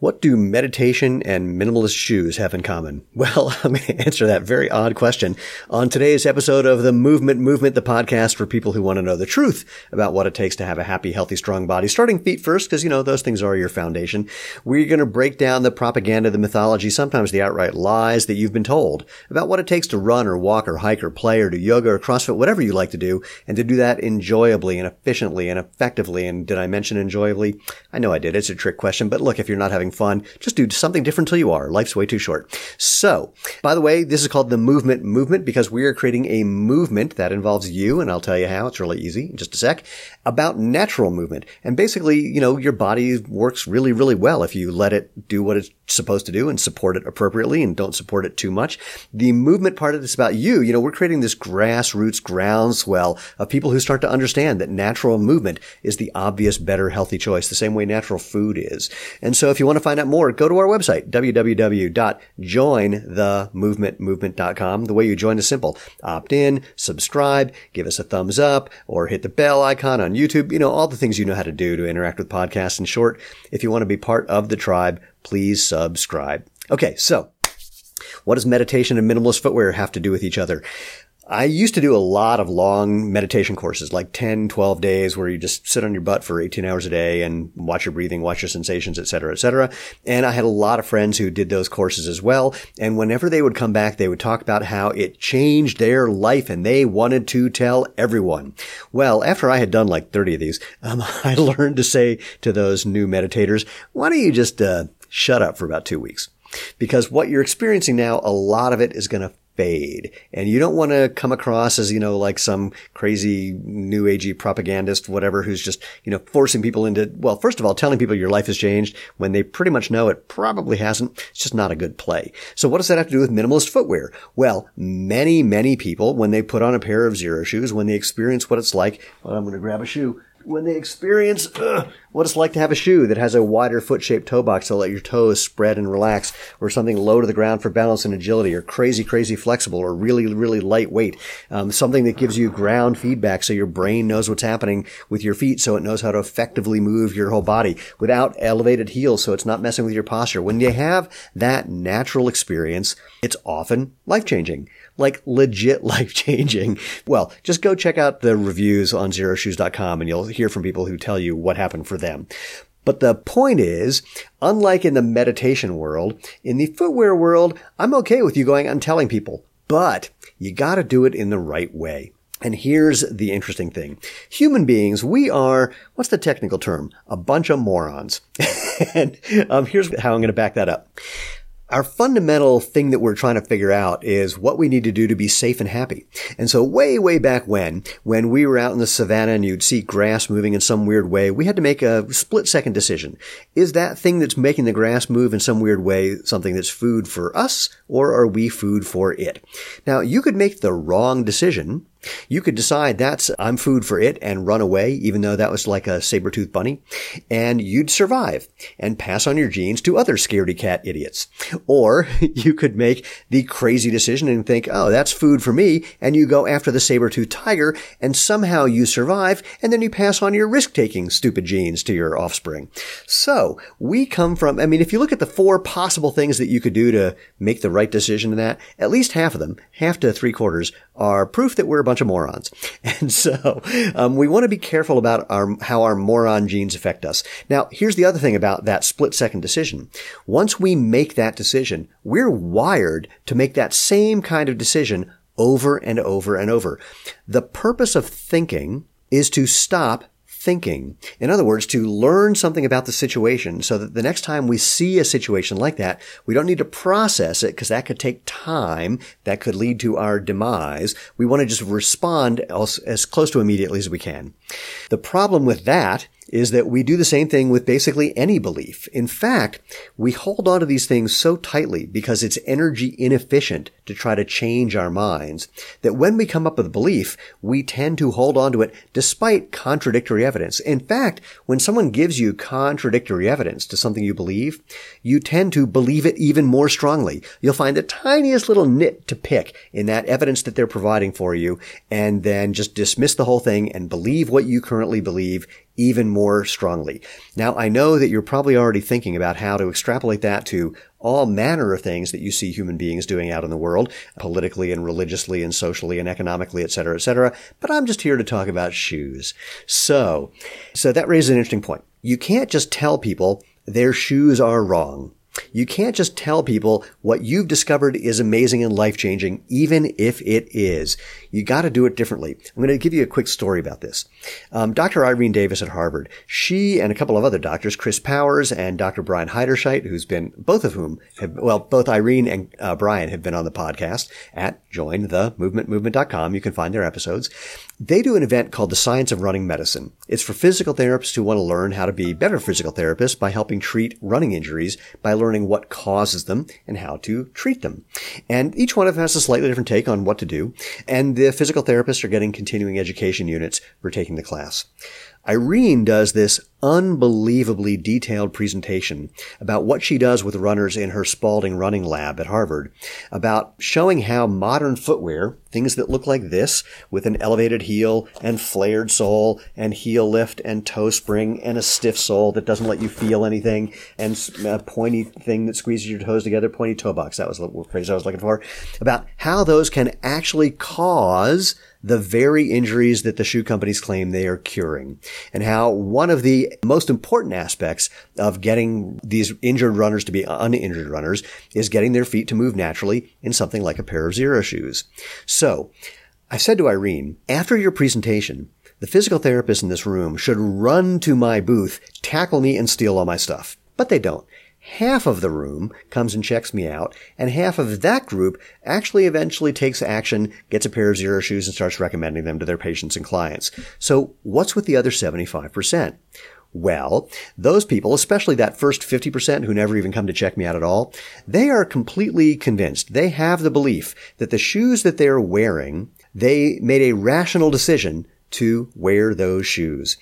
What do meditation and minimalist shoes have in common? Well, I'm going to answer that very odd question on today's episode of The MOVEMENT Movement, the podcast for people who want to know the truth about what it takes to have a happy, healthy, strong body, starting feet first, because, you know, those things are your foundation. We're going to break down the propaganda, the mythology, sometimes the outright lies that you've been told about what it takes to run or walk or hike or play or do yoga or CrossFit, whatever you like to do, and to do that enjoyably and efficiently and effectively. And did I mention enjoyably? I know I did. It's a trick question, but look, if you're not having fun, just do something different till you are. Life's way too short. So, by the way, this is called the MOVEMENT Movement because we are creating a movement that involves you, and I'll tell you how. It's really easy in just a sec, about natural movement. And basically, you know, your body works really, really well if you let it do what it's supposed to do and support it appropriately and don't support it too much. The movement part of it is about you. You know, we're creating this grassroots groundswell of people who start to understand that natural movement is the obvious, better, healthy choice, the same way natural food is. And so if you want to find out more, go to our website, www.jointhemovementmovement.com. The way you join is simple. Opt in, subscribe, give us a thumbs up, or hit the bell icon on YouTube. You know, all the things you know how to do to interact with podcasts. In short, if you want to be part of the tribe, please subscribe. Okay, so what does meditation and minimalist footwear have to do with each other? I used to do a lot of long meditation courses, like 10, 12 days where you just sit on your butt for 18 hours a day and watch your breathing, watch your sensations, et cetera, et cetera. And I had a lot of friends who did those courses as well. And whenever they would come back, they would talk about how it changed their life and they wanted to tell everyone. Well, after I had done like 30 of these, I learned to say to those new meditators, why don't you just shut up for about 2 weeks? Because what you're experiencing now, a lot of it is going to fade. And you don't want to come across as, you know, like some crazy new agey propagandist, whatever, who's just, you know, forcing people into, well, first of all, telling people your life has changed when they pretty much know it probably hasn't. It's just not a good play. So what does that have to do with minimalist footwear? Well, many, many people, when they put on a pair of Xero shoes, when they experience what it's like, well, I'm going to grab a shoe. When they experience what it's like to have a shoe that has a wider foot-shaped toe box to let your toes spread and relax, or something low to the ground for balance and agility, or crazy, crazy flexible, or really, really lightweight, something that gives you ground feedback so your brain knows what's happening with your feet so it knows how to effectively move your whole body without elevated heels so it's not messing with your posture. When you have that natural experience, it's often life-changing. Like legit life-changing. Well, just go check out the reviews on xeroshoes.com and you'll hear from people who tell you what happened for them. But the point is, unlike in the meditation world, in the footwear world, I'm okay with you going out and telling people, but you got to do it in the right way. And here's the interesting thing. Human beings, we are, what's the technical term? A bunch of morons. And here's how I'm going to back that up. Our fundamental thing that we're trying to figure out is what we need to do to be safe and happy. And so way, way back when we were out in the savannah and you'd see grass moving in some weird way, we had to make a split-second decision. Is that thing that's making the grass move in some weird way something that's food for us, or are we food for it? Now, you could make the wrong decision. You could decide that's, I'm food for it and run away, even though that was like a saber-toothed bunny, and you'd survive and pass on your genes to other scaredy cat idiots. Or you could make the crazy decision and think, oh, that's food for me, and you go after the saber-toothed tiger, and somehow you survive, and then you pass on your risk-taking stupid genes to your offspring. So we come from, I mean, if you look at the four possible things that you could do to make the right decision in that, at least half of them, half to three-quarters, are proof that we're a bunch of morons. And so we want to be careful about how our moron genes affect us. Now, here's the other thing about that split-second decision. Once we make that decision, we're wired to make that same kind of decision over and over and over. The purpose of thinking is to stop thinking. In other words, to learn something about the situation so that the next time we see a situation like that, we don't need to process it because that could take time. That could lead to our demise. We want to just respond as close to immediately as we can. The problem with that is that we do the same thing with basically any belief. In fact, we hold on to these things so tightly because it's energy inefficient to try to change our minds that when we come up with a belief, we tend to hold on to it despite contradictory evidence. In fact, when someone gives you contradictory evidence to something you believe, you tend to believe it even more strongly. You'll find the tiniest little nit to pick in that evidence that they're providing for you and then just dismiss the whole thing and believe what you currently believe even more strongly. Now, I know that you're probably already thinking about how to extrapolate that to all manner of things that you see human beings doing out in the world, politically and religiously and socially and economically, et cetera, but I'm just here to talk about shoes. So that raises an interesting point. You can't just tell people their shoes are wrong. You can't just tell people what you've discovered is amazing and life-changing, even if it is. You got to do it differently. I'm going to give you a quick story about this. Dr. Irene Davis at Harvard, she and a couple of other doctors, Chris Powers and Dr. Brian Heiderscheit, both Irene and Brian have been on the podcast at jointhemovementmovement.com. You can find their episodes. They do an event called The Science of Running Medicine. It's for physical therapists who want to learn how to be better physical therapists by helping treat running injuries by learning what causes them and how to treat them. And each one of them has a slightly different take on what to do. And the physical therapists are getting continuing education units for taking the class. Irene does this unbelievably detailed presentation about what she does with runners in her Spalding running lab at Harvard, about showing how modern footwear, things that look like this, with an elevated heel and flared sole and heel lift and toe spring and a stiff sole that doesn't let you feel anything and a pointy thing that squeezes your toes together, pointy toe box, that was the phrase I was looking for, about how those can actually cause the very injuries that the shoe companies claim they are curing, and how one of the most important aspects of getting these injured runners to be uninjured runners is getting their feet to move naturally in something like a pair of Xero shoes. So I said to Irene, after your presentation, the physical therapist in this room should run to my booth, tackle me, and steal all my stuff. But they don't. Half of the room comes and checks me out, and half of that group actually eventually takes action, gets a pair of Xero shoes, and starts recommending them to their patients and clients. So what's with the other 75%? Well, those people, especially that first 50% who never even come to check me out at all, they are completely convinced. They have the belief that the shoes that they're wearing, they made a rational decision to wear those shoes.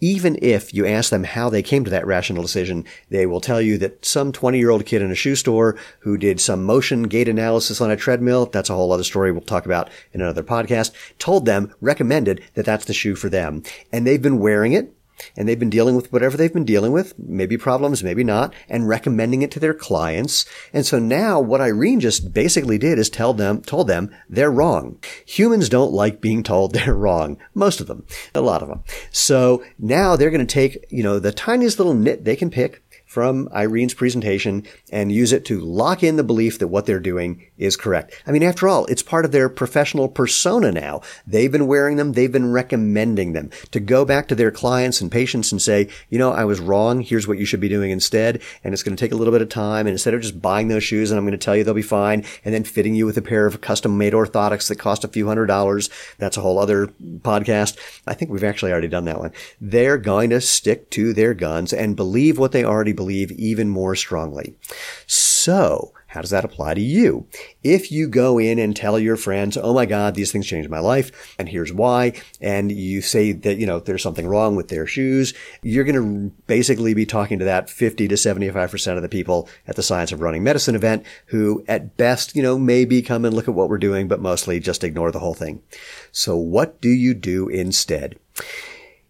Even if you ask them how they came to that rational decision, they will tell you that some 20-year-old kid in a shoe store who did some motion gait analysis on a treadmill, that's a whole other story we'll talk about in another podcast, told them, recommended that that's the shoe for them. And they've been wearing it, and they've been dealing with whatever they've been dealing with, maybe problems, maybe not, and recommending it to their clients. And so now what Irene just basically did is told them they're wrong. Humans don't like being told they're wrong. Most of them. A lot of them. So now they're going to take, the tiniest little nit they can pick from Irene's presentation and use it to lock in the belief that what they're doing is correct. I mean, after all, it's part of their professional persona now. They've been wearing them. They've been recommending them. To go back to their clients and patients and say, I was wrong. Here's what you should be doing instead. And it's going to take a little bit of time. And instead of just buying those shoes and I'm going to tell you they'll be fine and then fitting you with a pair of custom-made orthotics that cost a few $100s, that's a whole other podcast. I think we've actually already done that one. They're going to stick to their guns and believe what they already believe even more strongly. So how does that apply to you? If you go in and tell your friends, oh my God, these things changed my life, and here's why, and you say that, there's something wrong with their shoes, you're going to basically be talking to that 50 to 75% of the people at the Science of Running Medicine event who at best, maybe come and look at what we're doing, but mostly just ignore the whole thing. So what do you do instead?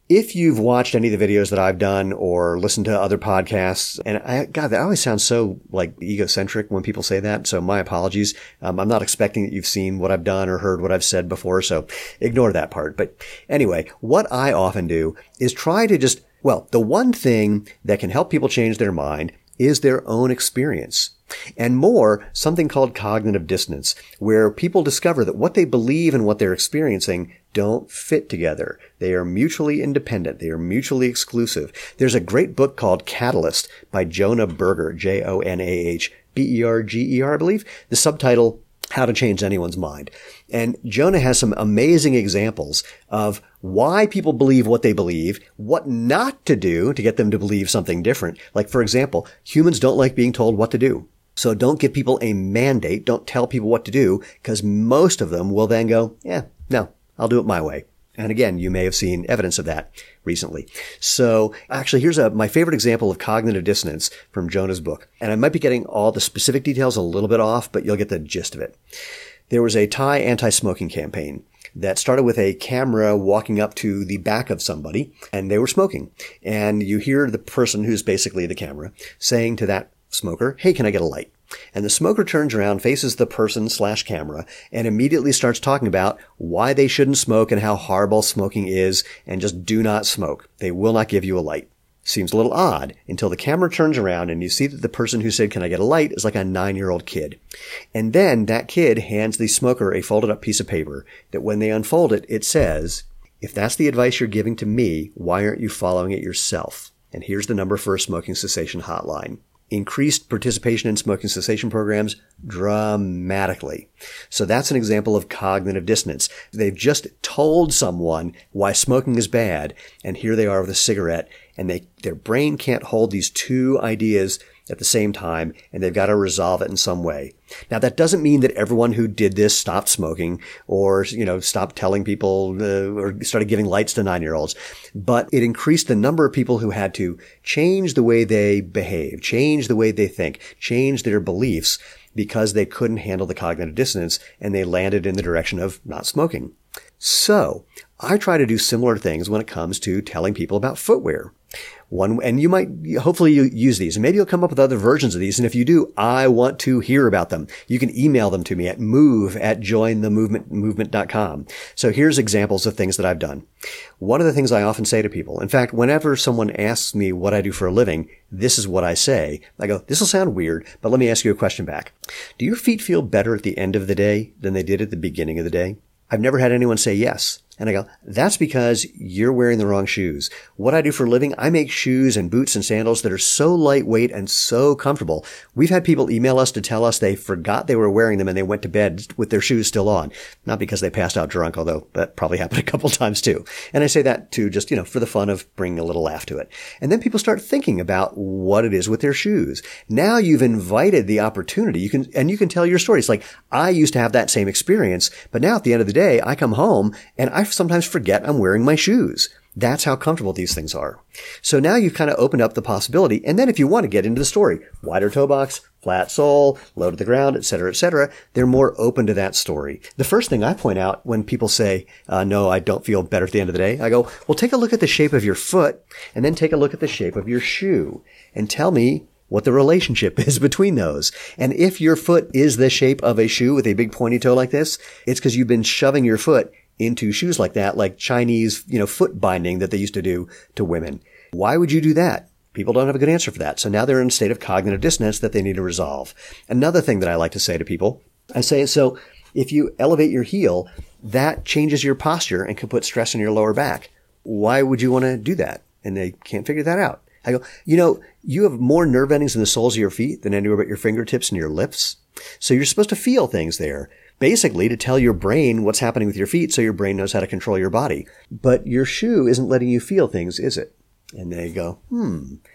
If you've watched any of the videos that I've done or listened to other podcasts, and that always sounds so like egocentric when people say that. So my apologies. I'm not expecting that you've seen what I've done or heard what I've said before. So ignore that part. But anyway, what I often do is try to the one thing that can help people change their mind is their own experience. And more, something called cognitive dissonance, where people discover that what they believe and what they're experiencing don't fit together. They are mutually independent. They are mutually exclusive. There's a great book called Catalyst by Jonah Berger, Jonah Berger, I believe. The subtitle, How to Change Anyone's Mind. And Jonah has some amazing examples of why people believe what they believe, what not to do to get them to believe something different. Like, for example, humans don't like being told what to do. So don't give people a mandate. Don't tell people what to do, because most of them will then go, yeah, no, I'll do it my way. And again, you may have seen evidence of that recently. So actually, here's my favorite example of cognitive dissonance from Jonah's book. And I might be getting all the specific details a little bit off, but you'll get the gist of it. There was a Thai anti-smoking campaign. that started with a camera walking up to the back of somebody, and they were smoking. And you hear the person who's basically the camera saying to that smoker, "Hey, can I get a light?" And the smoker turns around, faces the person slash camera, and immediately starts talking about why they shouldn't smoke and how horrible smoking is, and just do not smoke. They will not give you a light. Seems a little odd until the camera turns around and you see that the person who said, "Can I get a light?" is like a 9-year-old kid. And then that kid hands the smoker a folded up piece of paper that when they unfold it, it says, "If that's the advice you're giving to me, why aren't you following it yourself?" And here's the number for a smoking cessation hotline. Increased participation in smoking cessation programs dramatically. So that's an example of cognitive dissonance. They've just told someone why smoking is bad, and here they are with a cigarette, and their brain can't hold these two ideas at the same time, and they've got to resolve it in some way. Now, that doesn't mean that everyone who did this stopped smoking or, stopped telling people or started giving lights to 9-year-olds, but it increased the number of people who had to change the way they behave, change the way they think, change their beliefs because they couldn't handle the cognitive dissonance, and they landed in the direction of not smoking. So I try to do similar things when it comes to telling people about footwear. And you might, hopefully you use these, and maybe you'll come up with other versions of these. And if you do, I want to hear about them. You can email them to me at move@jointhemovementmovement.com. So here's examples of things that I've done. One of the things I often say to people, in fact, whenever someone asks me what I do for a living, this is what I say. I go, this will sound weird, but let me ask you a question back. Do your feet feel better at the end of the day than they did at the beginning of the day? I've never had anyone say yes. And I go, that's because you're wearing the wrong shoes. What I do for a living, I make shoes and boots and sandals that are so lightweight and so comfortable. We've had people email us to tell us they forgot they were wearing them and they went to bed with their shoes still on. Not because they passed out drunk, although that probably happened a couple times too. And I say that to just, for the fun of bringing a little laugh to it. And then people start thinking about what it is with their shoes. Now you've invited the opportunity. You can tell your story. It's like, I used to have that same experience, but now at the end of the day, I come home and I sometimes forget I'm wearing my shoes. That's how comfortable these things are. So now you've kind of opened up the possibility. And then if you want to get into the story, wider toe box, flat sole, low to the ground, et cetera, they're more open to that story. The first thing I point out when people say, no, I don't feel better at the end of the day, I go, well, take a look at the shape of your foot and then take a look at the shape of your shoe and tell me what the relationship is between those. And if your foot is the shape of a shoe with a big pointy toe like this, it's because you've been shoving your foot into shoes like that, like Chinese, foot binding that they used to do to women. Why would you do that? People don't have a good answer for that. So now they're in a state of cognitive dissonance that they need to resolve. Another thing that I like to say to people, I say, so if you elevate your heel, that changes your posture and can put stress on your lower back. Why would you want to do that? And they can't figure that out. I go, you have more nerve endings in the soles of your feet than anywhere but your fingertips and your lips. So you're supposed to feel things there. Basically to tell your brain what's happening with your feet so your brain knows how to control your body. But your shoe isn't letting you feel things, is it? And they go,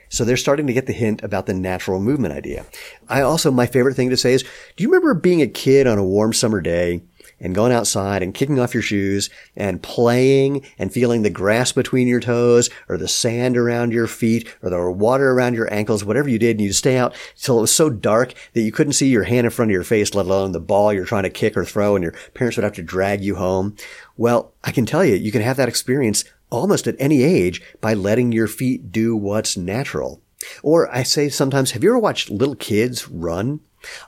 So they're starting to get the hint about the natural movement idea. My favorite thing to say is, do you remember being a kid on a warm summer day and going outside and kicking off your shoes and playing and feeling the grass between your toes or the sand around your feet or the water around your ankles, whatever you did, and you stay out till it was so dark that you couldn't see your hand in front of your face, let alone the ball you're trying to kick or throw, and your parents would have to drag you home. Well, I can tell you, you can have that experience almost at any age by letting your feet do what's natural. Or I say sometimes, have you ever watched little kids run?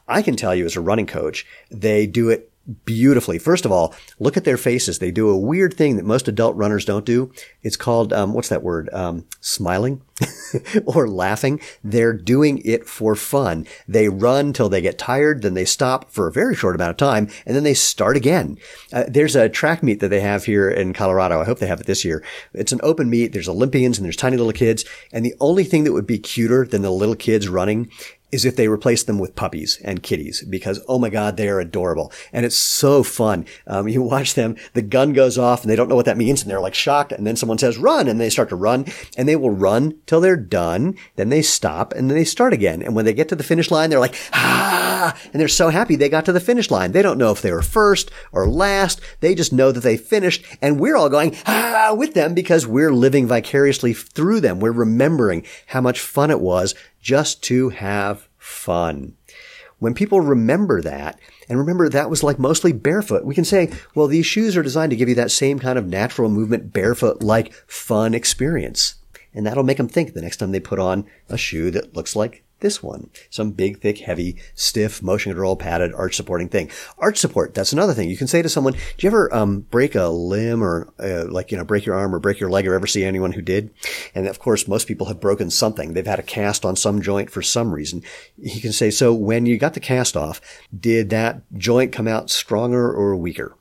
I can tell you as a running coach, they do it beautifully. First of all, look at their faces. They do a weird thing that most adult runners don't do. It's called, smiling or laughing. They're doing it for fun. They run till they get tired. Then they stop for a very short amount of time and then they start again. There's a track meet that they have here in Colorado. I hope they have it this year. It's an open meet. There's Olympians and there's tiny little kids. And the only thing that would be cuter than the little kids running is if they replace them with puppies and kitties, because, oh my God, they are adorable. And it's so fun. You watch them, the gun goes off and they don't know what that means and they're like shocked. And then someone says, run, and they start to run and they will run till they're done. Then they stop and then they start again. And when they get to the finish line, they're like, and they're so happy they got to the finish line. They don't know if they were first or last. They just know that they finished, and we're all going, with them because we're living vicariously through them. We're remembering how much fun it was just to have fun. When people remember that, and remember that was like mostly barefoot, we can say, well, these shoes are designed to give you that same kind of natural movement, barefoot-like fun experience. And that'll make them think the next time they put on a shoe that looks like this one. Some big, thick, heavy, stiff, motion control, padded, arch supporting thing. Arch support, that's another thing. You can say to someone, do you ever break a limb or break your arm or break your leg, or ever see anyone who did? And of course, most people have broken something. They've had a cast on some joint for some reason. You can say, so when you got the cast off, did that joint come out stronger or weaker?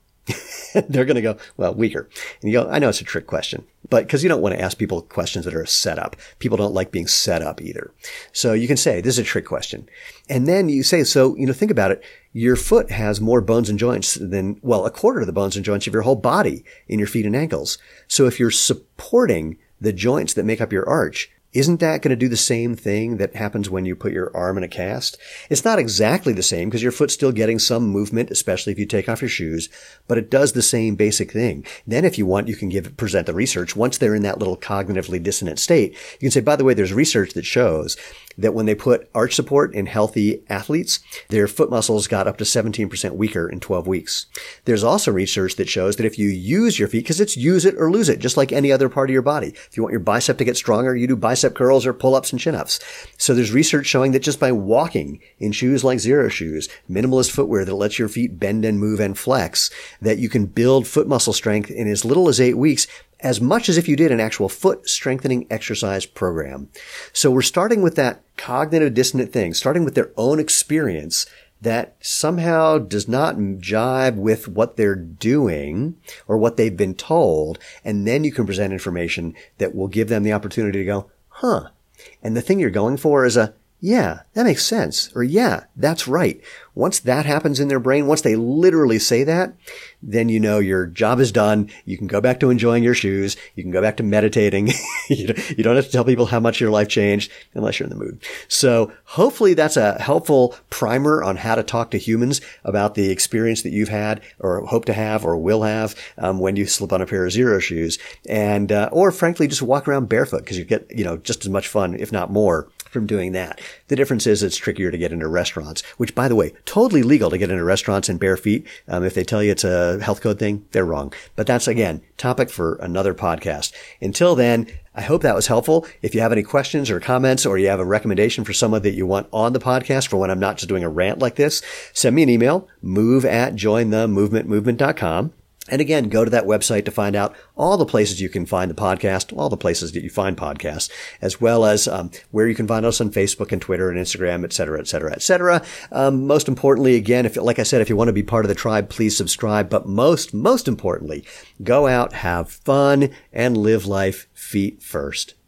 They're going to go, well, weaker. And you go, I know it's a trick question, but because you don't want to ask people questions that are a setup. People don't like being set up either. So you can say, this is a trick question. And then you say, so, think about it. Your foot has more bones and joints than, well, a quarter of the bones and joints of your whole body in your feet and ankles. So if you're supporting the joints that make up your arch, isn't that going to do the same thing that happens when you put your arm in a cast? It's not exactly the same because your foot's still getting some movement, especially if you take off your shoes, but it does the same basic thing. Then if you want, you can present the research. Once they're in that little cognitively dissonant state, you can say, by the way, there's research that shows that when they put arch support in healthy athletes, their foot muscles got up to 17% weaker in 12 weeks. There's also research that shows that if you use your feet, because it's use it or lose it, just like any other part of your body. If you want your bicep to get stronger, you do bicep curls or pull-ups and chin-ups. So there's research showing that just by walking in shoes like Xero Shoes, minimalist footwear that lets your feet bend and move and flex, that you can build foot muscle strength in as little as 8 weeks, as much as if you did an actual foot strengthening exercise program. So we're starting with that cognitive dissonant thing, starting with their own experience that somehow does not jibe with what they're doing or what they've been told. And then you can present information that will give them the opportunity to go, huh. And the thing you're going for is a, yeah, that makes sense. Or yeah, that's right. Once that happens in their brain, once they literally say that, then you know your job is done. You can go back to enjoying your shoes. You can go back to meditating. You don't have to tell people how much your life changed unless you're in the mood. So hopefully that's a helpful primer on how to talk to humans about the experience that you've had or hope to have or will have when you slip on a pair of Xero shoes. And or frankly, just walk around barefoot because you get just as much fun, if not more, from doing that. The difference is it's trickier to get into restaurants, which, by the way, totally legal to get into restaurants in bare feet. If they tell you it's a health code thing, they're wrong. But that's, again, topic for another podcast. Until then, I hope that was helpful. If you have any questions or comments, or you have a recommendation for someone that you want on the podcast for when I'm not just doing a rant like this, send me an email, move@jointhemovementmovement.com. And again, go to that website to find out all the places you can find the podcast, all the places that you find podcasts, as well as where you can find us on Facebook and Twitter and Instagram, et cetera, et cetera, et cetera. Most importantly, again, if you want to be part of the tribe, please subscribe. But most importantly, go out, have fun, and live life feet first.